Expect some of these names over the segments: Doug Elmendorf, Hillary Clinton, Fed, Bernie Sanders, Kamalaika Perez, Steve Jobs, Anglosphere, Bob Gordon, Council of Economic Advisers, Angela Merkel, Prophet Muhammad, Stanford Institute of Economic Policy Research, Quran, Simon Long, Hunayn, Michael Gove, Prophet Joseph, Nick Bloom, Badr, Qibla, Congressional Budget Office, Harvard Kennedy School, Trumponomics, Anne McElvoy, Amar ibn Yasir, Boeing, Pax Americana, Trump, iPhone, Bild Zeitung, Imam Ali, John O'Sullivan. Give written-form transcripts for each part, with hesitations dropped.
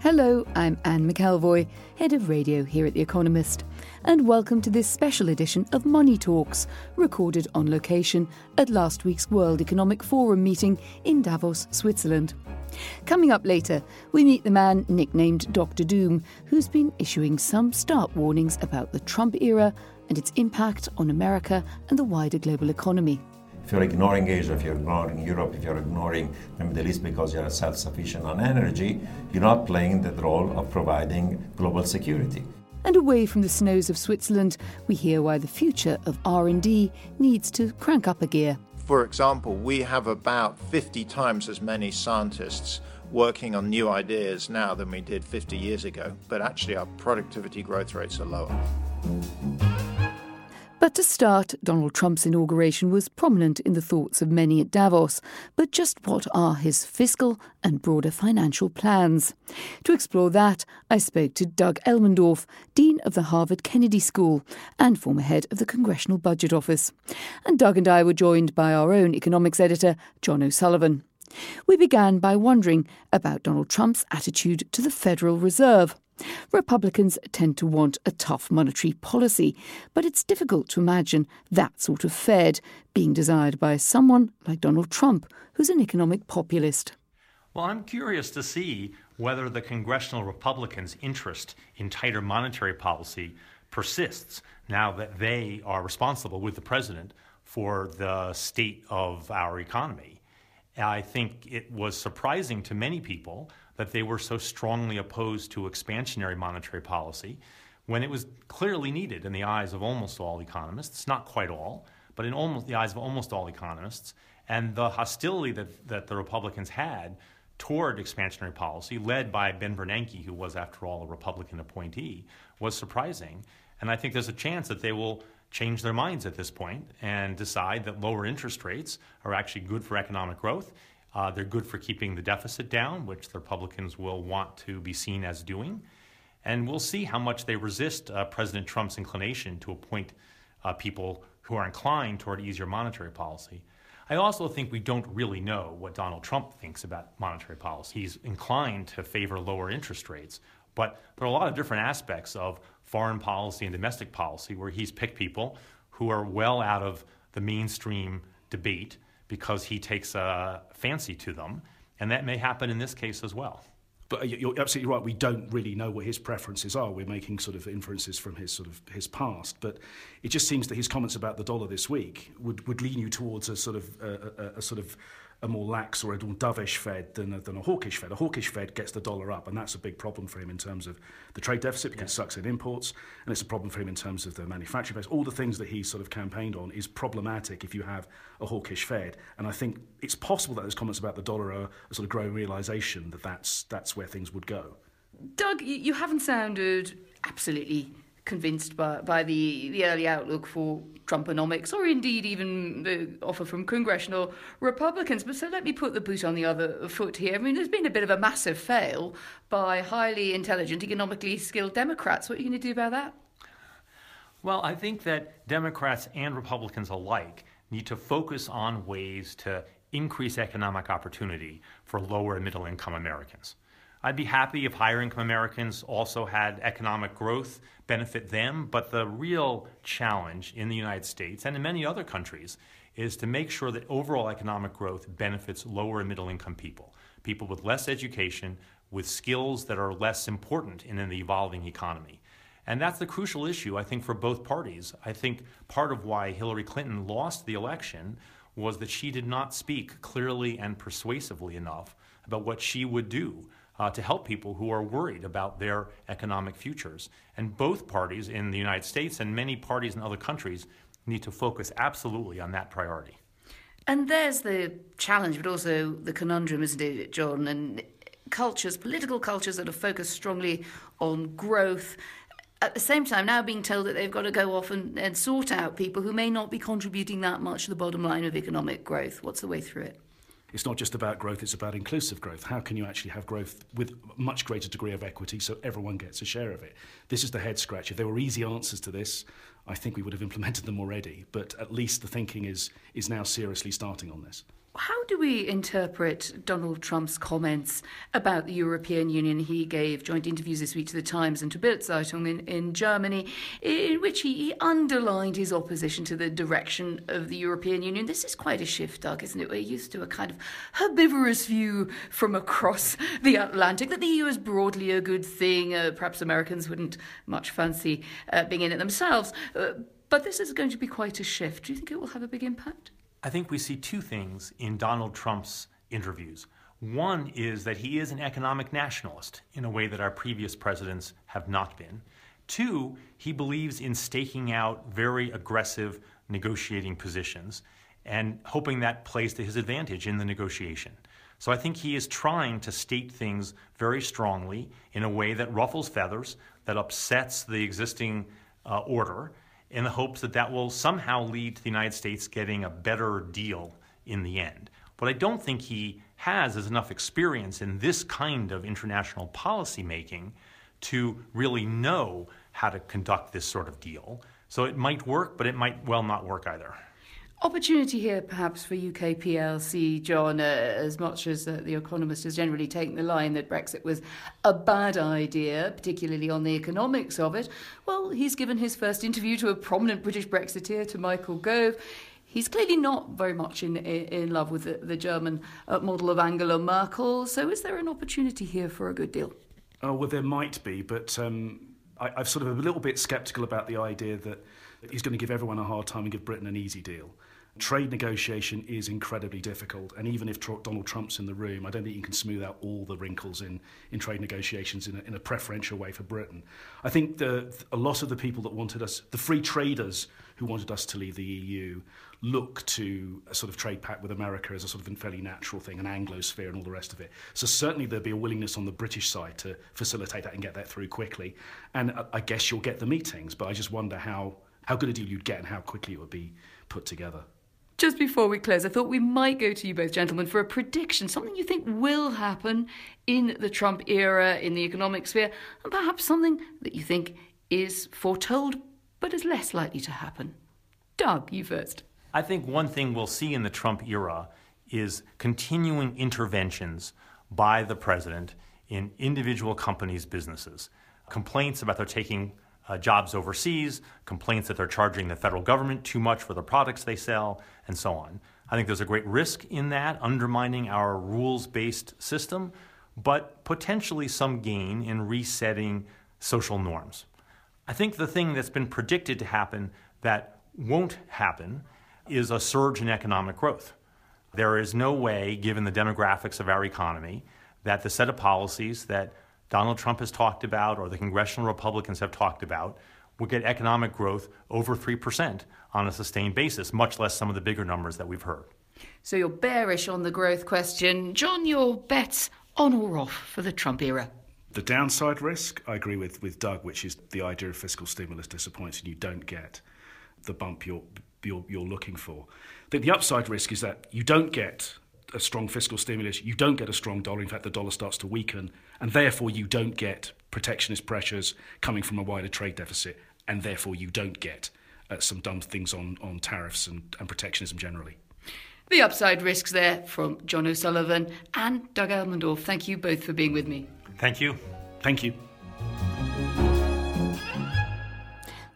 Hello, I'm Anne McElvoy, Head of Radio here at The Economist, and welcome to this special edition of Money Talks, recorded on location at last week's World Economic Forum meeting in Davos, Switzerland. Coming up later, we meet the man nicknamed Dr. Doom, who's been issuing some stark warnings about the Trump era and its impact on America and the wider global economy. If you're ignoring Asia, if you're ignoring Europe, if you're ignoring the Middle East because you're self-sufficient on energy, you're not playing the role of providing global security. And away from the snows of Switzerland, we hear why the future of R&D needs to crank up a gear. For example, we have about 50 times as many scientists working on new ideas now than we did 50 years ago, but actually our productivity growth rates are lower. But to start, Donald Trump's inauguration was prominent in the thoughts of many at Davos. But just what are his fiscal and broader financial plans? To explore that, I spoke to Doug Elmendorf, Dean of the Harvard Kennedy School and former head of the Congressional Budget Office. And Doug and I were joined by our own economics editor, John O'Sullivan. We began by wondering about Donald Trump's attitude to the Federal Reserve. Republicans tend to want a tough monetary policy, but it's difficult to imagine that sort of Fed being desired by someone like Donald Trump, who's an economic populist. Well, I'm curious to see whether the congressional Republicans' interest in tighter monetary policy persists now that they are responsible with the president for the state of our economy. I think it was surprising to many people that they were so strongly opposed to expansionary monetary policy when it was clearly needed in the eyes of almost all economists, not quite all, but in almost the eyes of almost all economists. And the hostility that the Republicans had toward expansionary policy, led by Ben Bernanke, who was, after all, a Republican appointee, was surprising. And I think there's a chance that they will change their minds at this point and decide that lower interest rates are actually good for economic growth. They're good for keeping the deficit down, which the Republicans will want to be seen as doing. And we'll see how much they resist President Trump's inclination to appoint people who are inclined toward easier monetary policy. I also think we don't really know what Donald Trump thinks about monetary policy. He's inclined to favor lower interest rates, but there are a lot of different aspects of foreign policy and domestic policy where he's picked people who are well out of the mainstream debate because he takes a fancy to them, and that may happen in this case as well. But you're absolutely right, we don't really know what his preferences are. We're making sort of inferences from his past, but it just seems that his comments about the dollar this week would lean you towards a more lax or a more dovish Fed than a hawkish Fed. A hawkish Fed gets the dollar up, and that's a big problem for him in terms of the trade deficit because it sucks in imports, and it's a problem for him in terms of the manufacturing base. All the things that he sort of campaigned on is problematic if you have a hawkish Fed, and I think it's possible that those comments about the dollar are a sort of growing realisation that that's where things would go. Doug, you haven't sounded absolutely convinced by the early outlook for Trumponomics, or indeed even the offer from congressional Republicans. But so let me put the boot on the other foot here. I mean, there's been a bit of a massive fail by highly intelligent, economically skilled Democrats. What are you going to do about that? Well, I think that Democrats and Republicans alike need to focus on ways to increase economic opportunity for lower and middle income Americans. I'd be happy if higher income Americans also had economic growth benefit them, but the real challenge in the United States and in many other countries is to make sure that overall economic growth benefits lower and middle income people, people with less education, with skills that are less important in an evolving economy. And that's the crucial issue, I think, for both parties. I think part of why Hillary Clinton lost the election was that she did not speak clearly and persuasively enough about what she would do to help people who are worried about their economic futures. And both parties in the United States and many parties in other countries need to focus absolutely on that priority. And there's the challenge, but also the conundrum, isn't it, John? And cultures, political cultures that are focused strongly on growth, at the same time now being told that they've got to go off and sort out people who may not be contributing that much to the bottom line of economic growth. What's the way through it? It's not just about growth, it's about inclusive growth. How can you actually have growth with a much greater degree of equity so everyone gets a share of it? This is the head scratch. If there were easy answers to this, I think we would have implemented them already, but at least the thinking is now seriously starting on this. How do we interpret Donald Trump's comments about the European Union? He gave joint interviews this week to The Times and to Bild Zeitung in Germany, in which he underlined his opposition to the direction of the European Union. This is quite a shift, Doug, isn't it? We're used to a kind of herbivorous view from across the Atlantic, that the EU is broadly a good thing. Perhaps Americans wouldn't much fancy being in it themselves. But this is going to be quite a shift. Do you think it will have a big impact? I think we see two things in Donald Trump's interviews. One is that he is an economic nationalist in a way that our previous presidents have not been. Two, he believes in staking out very aggressive negotiating positions and hoping that plays to his advantage in the negotiation. So I think he is trying to state things very strongly in a way that ruffles feathers, that upsets the existing order, in the hopes that that will somehow lead to the United States getting a better deal in the end. What I don't think he has is enough experience in this kind of international policy making to really know how to conduct this sort of deal. So it might work, but it might well not work either. Opportunity here, perhaps, for UK PLC, John, as much as The Economist has generally taken the line that Brexit was a bad idea, particularly on the economics of it. Well, he's given his first interview to a prominent British Brexiteer, to Michael Gove. He's clearly not very much in love with the German model of Angela Merkel. So is there an opportunity here for a good deal? Oh, well, there might be, but I'm sort of a little bit sceptical about the idea that he's going to give everyone a hard time and give Britain an easy deal. Trade negotiation is incredibly difficult, and even if Donald Trump's in the room, I don't think you can smooth out all the wrinkles in trade negotiations in a preferential way for Britain. I think a lot of the people that wanted us, the free traders who wanted us to leave the EU, look to a sort of trade pact with America as a sort of fairly natural thing, an Anglosphere and all the rest of it. So certainly there'll be a willingness on the British side to facilitate that and get that through quickly, and I guess you'll get the meetings, but I just wonder how good a deal you'd get and how quickly it would be put together. Just before we close, I thought we might go to you both, gentlemen, for a prediction, something you think will happen in the Trump era, in the economic sphere, and perhaps something that you think is foretold but is less likely to happen. Doug, you first. I think one thing we'll see in the Trump era is continuing interventions by the president in individual companies' businesses. Complaints about their taking jobs overseas, complaints that they're charging the federal government too much for the products they sell, and so on. I think there's a great risk in that, undermining our rules-based system, but potentially some gain in resetting social norms. I think the thing that's been predicted to happen that won't happen is a surge in economic growth. There is no way, given the demographics of our economy, that the set of policies that Donald Trump has talked about, or the congressional Republicans have talked about, we'll get economic growth over 3% on a sustained basis, much less some of the bigger numbers that we've heard. So you're bearish on the growth question. John, your bets on or off for the Trump era? The downside risk, I agree with Doug, which is the idea of fiscal stimulus disappoints and you don't get the bump you're looking for. I think the upside risk is that you don't get a strong fiscal stimulus, you don't get a strong dollar. In fact, the dollar starts to weaken, and therefore you don't get protectionist pressures coming from a wider trade deficit, and therefore you don't get some dumb things on tariffs and protectionism generally. The upside risks there from John O'Sullivan and Doug Elmendorf. Thank you both for being with me. Thank you. Thank you.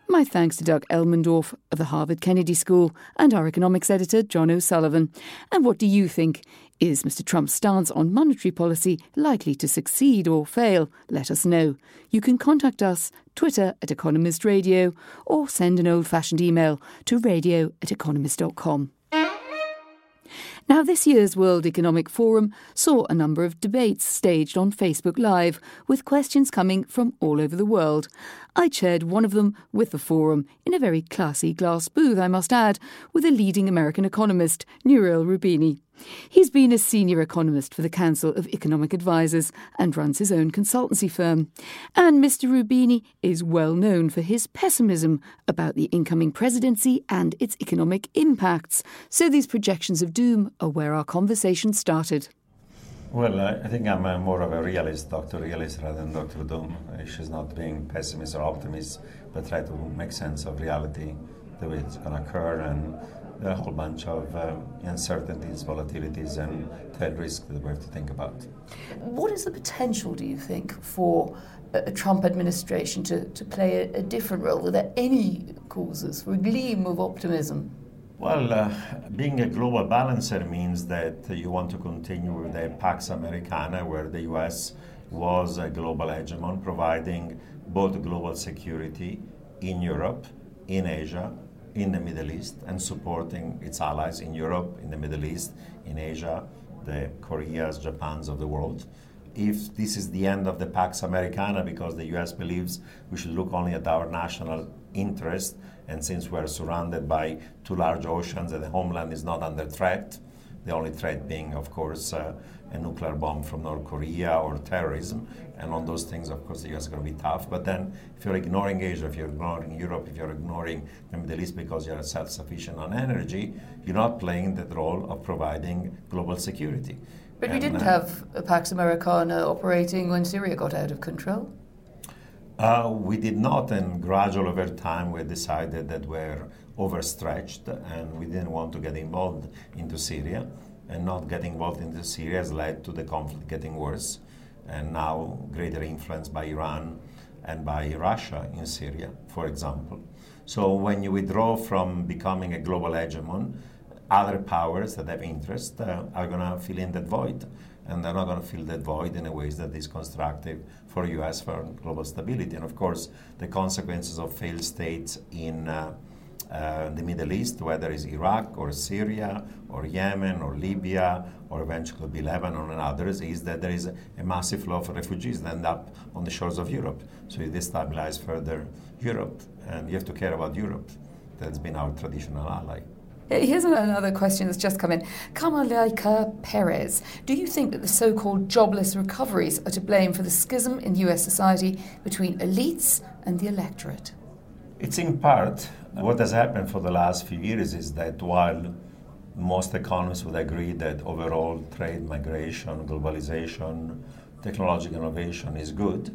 My thanks to Doug Elmendorf of the Harvard Kennedy School and our economics editor, John O'Sullivan. And what do you think? Is Mr. Trump's stance on monetary policy likely to succeed or fail? Let us know. You can contact us, Twitter @EconomistRadio, or send an old-fashioned email to radio@economist.com. Now, this year's World Economic Forum saw a number of debates staged on Facebook Live, with questions coming from all over the world. I chaired one of them with the forum, in a very classy glass booth, I must add, with a leading American economist, Nouriel Roubini. He's been a senior economist for the Council of Economic Advisers and runs his own consultancy firm. And Mr. Roubini is well known for his pessimism about the incoming presidency and its economic impacts. So these projections of doom are where our conversation started. Well, I think I'm more of a realist, Dr. Realist, rather than Dr. Doom. She's not being pessimist or optimist, but try to make sense of reality, the way it's going to occur, and there are a whole bunch of uncertainties, volatilities, and tail risk that we have to think about. What is the potential, do you think, for a Trump administration to play a different role? Are there any causes for a gleam of optimism? Well, being a global balancer means that you want to continue with the Pax Americana, where the U.S. was a global hegemon, providing both global security in Europe, in Asia, in the Middle East, and supporting its allies in Europe, in the Middle East, in Asia, the Koreas, Japans of the world. If this is the end of the Pax Americana, because the US believes we should look only at our national interest, and since we are surrounded by two large oceans and the homeland is not under threat, the only threat being, of course, a nuclear bomb from North Korea or terrorism. And on those things, of course, the US is going to be tough. But then if you're ignoring Asia, if you're ignoring Europe, if you're ignoring the Middle East because you're self-sufficient on energy, you're not playing that role of providing global security. But we didn't have a Pax Americana operating when Syria got out of control. We did not, and gradually over time we decided that we're overstretched and we didn't want to get involved into Syria, and not getting involved into Syria has led to the conflict getting worse, and now greater influence by Iran and by Russia in Syria, for example. So when you withdraw from becoming a global hegemon, other powers that have interest are going to fill in that void, and they're not going to fill that void in a ways that is constructive for U.S. for global stability. And of course, the consequences of failed states in the Middle East, whether it's Iraq or Syria or Yemen or Libya or eventually could be Lebanon and others, is that there is a massive flow of refugees that end up on the shores of Europe. So you destabilize further Europe, and you have to care about Europe. That's been our traditional ally. Here's another question that's just come in. Kamalaika Perez, do you think that the so-called jobless recoveries are to blame for the schism in US society between elites and the electorate? It's in part. What has happened for the last few years is that while most economists would agree that overall trade, migration, globalization, technological innovation is good,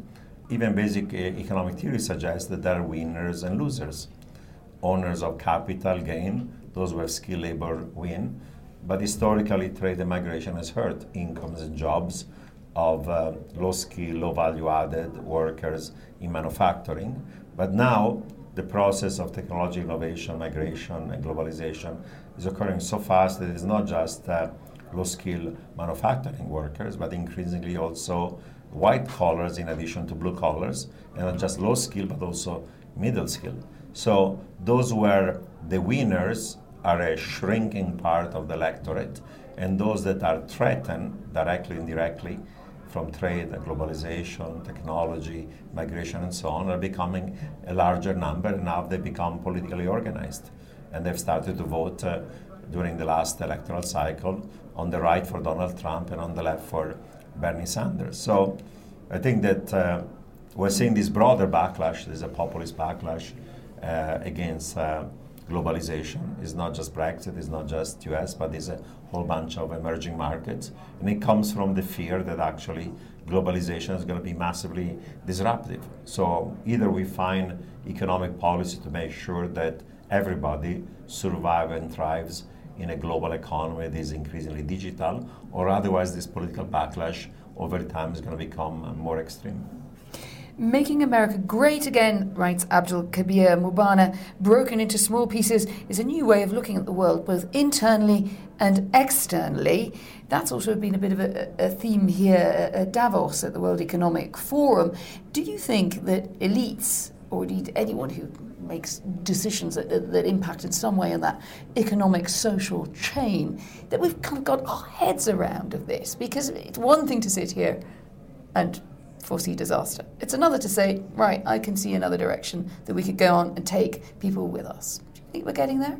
even basic economic theory suggests that there are winners and losers. Owners of capital gain, those who have skilled labor win, but historically trade and migration has hurt incomes and jobs of low-skilled, low-value-added workers in manufacturing. But now the process of technology innovation, migration, and globalization is occurring so fast that it's not just low-skilled manufacturing workers, but increasingly also white collars in addition to blue collars, and not just low-skilled, but also middle-skilled. So those were the winners are a shrinking part of the electorate, and those that are threatened directly and indirectly from trade, globalization, technology, migration, and so on are becoming a larger number. Now they become politically organized, and they've started to vote during the last electoral cycle on the right for Donald Trump and on the left for Bernie Sanders. So I think that we're seeing this broader backlash. There's a populist backlash against globalization. It's not just Brexit, it's not just US, but it's a whole bunch of emerging markets. And it comes from the fear that actually globalization is going to be massively disruptive. So either we find economic policy to make sure that everybody survives and thrives in a global economy that is increasingly digital, or otherwise this political backlash over time is going to become more extreme. Making America Great Again, writes Abdul-Kabir Mubana, broken into small pieces, is a new way of looking at the world, both internally and externally. That's also been a bit of a theme here at Davos, at the World Economic Forum. Do you think that elites or indeed anyone who makes decisions that impact in some way on that economic social chain, that we've kind of got our heads around of this. Because it's one thing to sit here and foresee disaster. It's another to say, right, I can see another direction that we could go on and take people with us. Do you think we're getting there?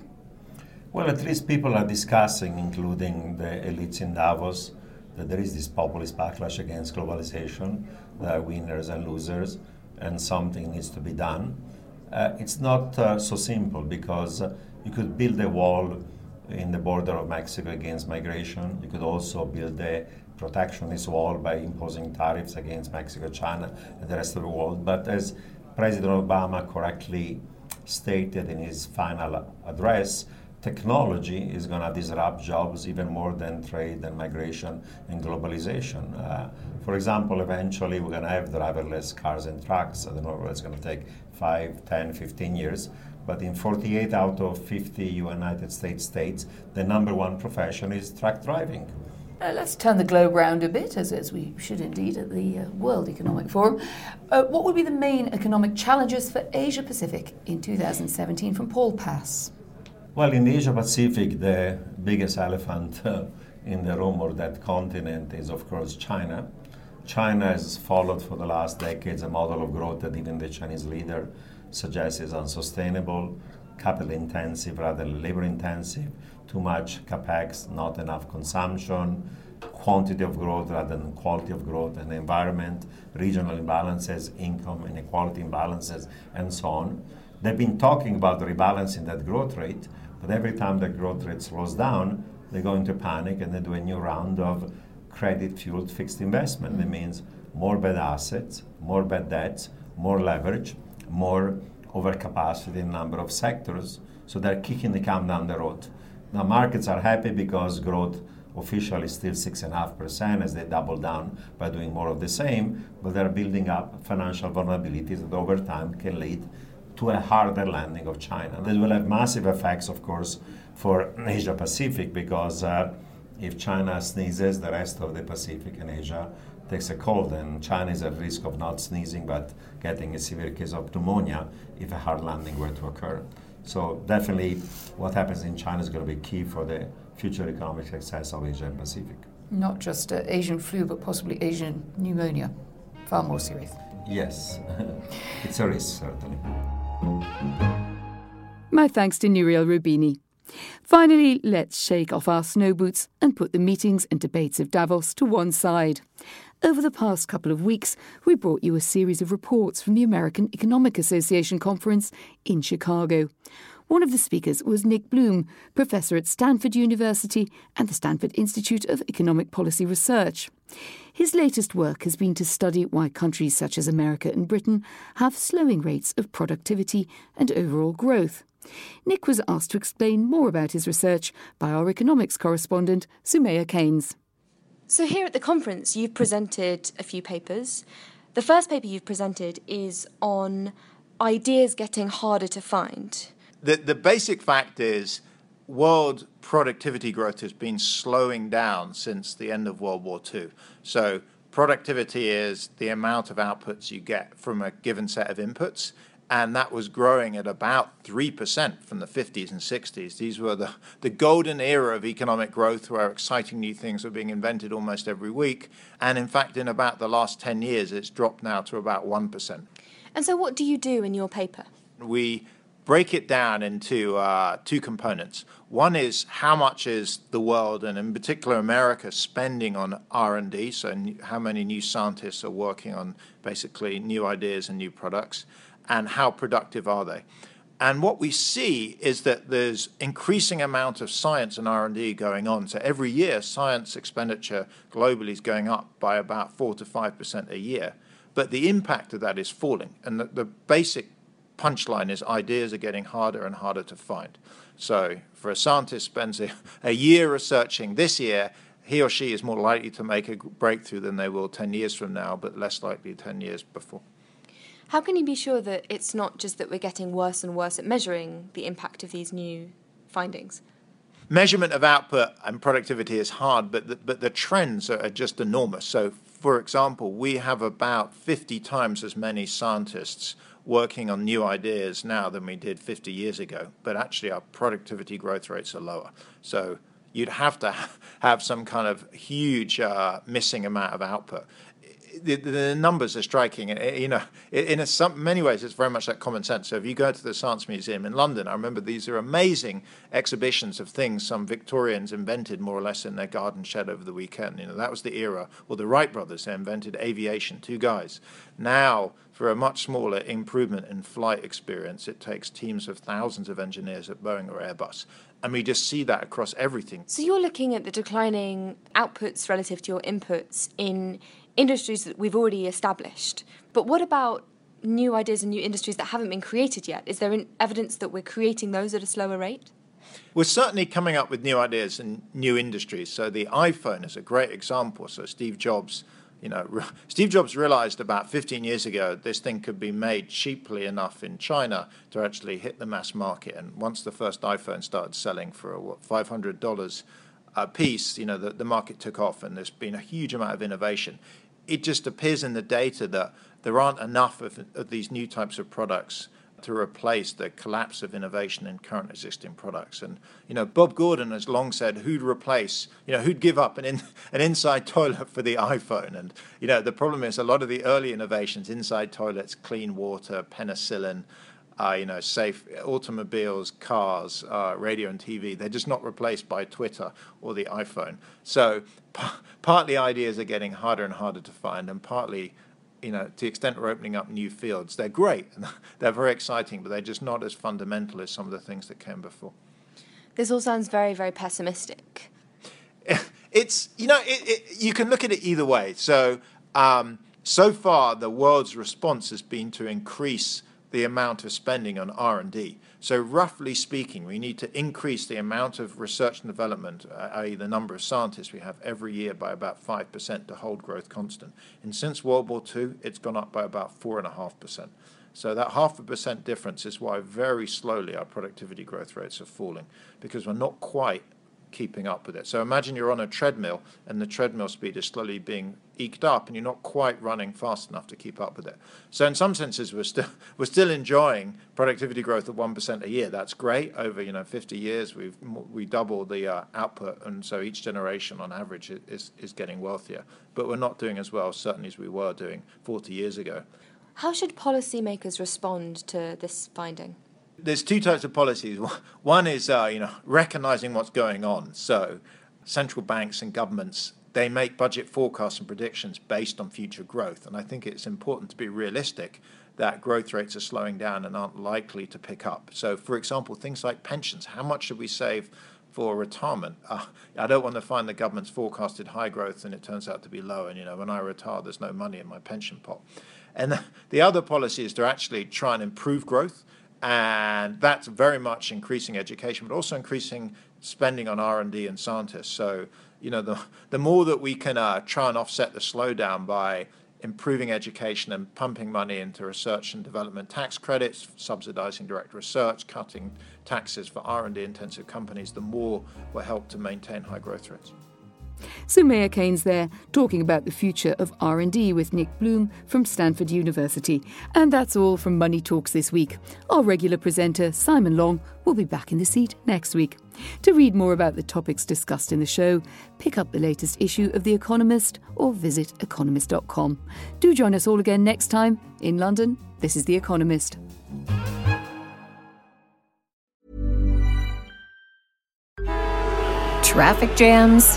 Well, at least people are discussing, including the elites in Davos, that there is this populist backlash against globalization, there are winners and losers, and something needs to be done. It's not so simple, because you could build a wall in the border of Mexico against migration. You could also build a protectionist wall by imposing tariffs against Mexico, China, and the rest of the world. But as President Obama correctly stated in his final address, technology is going to disrupt jobs even more than trade and migration and globalization. For example, eventually we're going to have driverless cars and trucks. I don't know whether it's going to take 5, 10, 15 years. But in 48 out of 50 United States states, the number one profession is truck driving. Let's turn the globe round a bit, as we should indeed at the World Economic Forum. What would be the main economic challenges for Asia-Pacific in 2017 from Paul Pass? Well, in Asia-Pacific, the biggest elephant in the room or that continent is, of course, China. China has followed for the last decades a model of growth that even the Chinese leader suggests is unsustainable, capital-intensive rather than labor-intensive, too much capex, not enough consumption, quantity of growth rather than quality of growth, and environment, regional imbalances, income inequality imbalances, and so on. They've been talking about rebalancing that growth rate, but every time the growth rate slows down, they go into panic and they do a new round of credit-fueled fixed investment. Mm-hmm. That means more bad assets, more bad debts, more leverage, more overcapacity in a number of sectors. So they're kicking the can down the road. Now markets are happy because growth officially is still 6.5% as they double down by doing more of the same, but they're building up financial vulnerabilities that over time can lead to a harder landing of China. This will have massive effects, of course, for Asia-Pacific, because if China sneezes, the rest of the Pacific and Asia takes a cold, and China is at risk of not sneezing but getting a severe case of pneumonia if a hard landing were to occur. So definitely what happens in China is going to be key for the future economic success of Asia and Pacific. Not just Asian flu, but possibly Asian pneumonia. Far more serious. Yes, it's a risk, certainly. My thanks to Nouriel Roubini. Finally, let's shake off our snow boots and put the meetings and debates of Davos to one side. Over the past couple of weeks, we brought you a series of reports from the American Economic Association conference in Chicago. One of the speakers was Nick Bloom, professor at Stanford University and the Stanford Institute of Economic Policy Research. His latest work has been to study why countries such as America and Britain have slowing rates of productivity and overall growth. Nick was asked to explain more about his research by our economics correspondent, Sumaya Keynes. So here at the conference, you've presented a few papers. The first paper you've presented is on ideas getting harder to find. The basic fact is world productivity growth has been slowing down since the end of World War II. So productivity is the amount of outputs you get from a given set of inputs, and that was growing at about 3% from the 50s and 60s. These were the golden era of economic growth, where exciting new things were being invented almost every week. And in fact, in about the last 10 years, it's dropped now to about 1%. And so what do you do in your paper? We break it down into two components. One is how much is the world, and in particular America, spending on R&D, so how many new scientists are working on basically new ideas and new products, and how productive are they. And what we see is that there's increasing amount of science and R&D going on. So every year, science expenditure globally is going up by about 4 to 5% a year. But the impact of that is falling. And the basic punchline is ideas are getting harder and harder to find. So for a scientist spends a year researching this year, he or she is more likely to make a breakthrough than they will 10 years from now, but less likely 10 years before. How can you be sure that it's not just that we're getting worse and worse at measuring the impact of these new findings? Measurement of output and productivity is hard, but the trends are just enormous. So, for example, we have about 50 times as many scientists working on new ideas now than we did 50 years ago, but actually our productivity growth rates are lower. So you'd have to have some kind of huge missing amount of output. The numbers are striking, and you know, in many ways it's very much like common sense. So if you go to the Science Museum in London, I remember these are amazing exhibitions of things some Victorians invented more or less in their garden shed over the weekend. You know, that was the era. Well, the Wright brothers, they invented aviation, two guys. Now, for a much smaller improvement in flight experience, it takes teams of thousands of engineers at Boeing or Airbus. And we just see that across everything. So you're looking at the declining outputs relative to your inputs in industries that we've already established. But what about new ideas and new industries that haven't been created yet? Is there evidence that we're creating those at a slower rate? We're certainly coming up with new ideas and new industries. So the iPhone is a great example. So Steve Jobs, you know, Steve Jobs realized about 15 years ago this thing could be made cheaply enough in China to actually hit the mass market. And once the first iPhone started selling for, what, $500 a piece, you know, the market took off, and there's been a huge amount of innovation. It just appears in the data that there aren't enough of these new types of products to replace the collapse of innovation in current existing products. And, you know, Bob Gordon has long said who'd replace, you know, who'd give up an inside toilet for the iPhone. And, you know, the problem is a lot of the early innovations, inside toilets, clean water, penicillin, you know, safe automobiles, cars, radio and TV, they're just not replaced by Twitter or the iPhone. So partly ideas are getting harder and harder to find, and partly, you know, to the extent we're opening up new fields, they're great, they're very exciting, but they're just not as fundamental as some of the things that came before. This all sounds very, very pessimistic. It's, you know, you can look at it either way. So, so far, the world's response has been to increase the amount of spending on R&D. So roughly speaking, we need to increase the amount of research and development, i.e. the number of scientists we have every year, by about 5% to hold growth constant. And since World War II, it's gone up by about 4.5%. So that 0.5% difference is why very slowly our productivity growth rates are falling, because we're not quite keeping up with it. So imagine you're on a treadmill and the treadmill speed is slowly being eked up, and you're not quite running fast enough to keep up with it. So in some senses, we're still enjoying productivity growth of 1% a year. That's great. Over, you know, 50 years, we double the output, and so each generation, on average, is getting wealthier. But we're not doing as well, certainly, as we were doing 40 years ago. How should policymakers respond to this finding? There's two types of policies. One is, you know, recognizing what's going on. So central banks and governments, they make budget forecasts and predictions based on future growth. And I think it's important to be realistic that growth rates are slowing down and aren't likely to pick up. So, for example, things like pensions. How much should we save for retirement? I don't want to find the government's forecasted high growth and it turns out to be low. And, you know, when I retire, there's no money in my pension pot. And the other policy is to actually try and improve growth. And that's very much increasing education, but also increasing spending on R&D and scientists. So, you know, the more that we can try and offset the slowdown by improving education and pumping money into research and development tax credits, subsidizing direct research, cutting taxes for R&D-intensive companies, the more we'll help to maintain high growth rates. Sumaya Keynes there, talking about the future of R&D with Nick Bloom from Stanford University. And that's all from Money Talks this week. Our regular presenter, Simon Long, will be back in the seat next week. To read more about the topics discussed in the show, pick up the latest issue of The Economist or visit economist.com. Do join us all again next time. In London, this is The Economist. Traffic jams,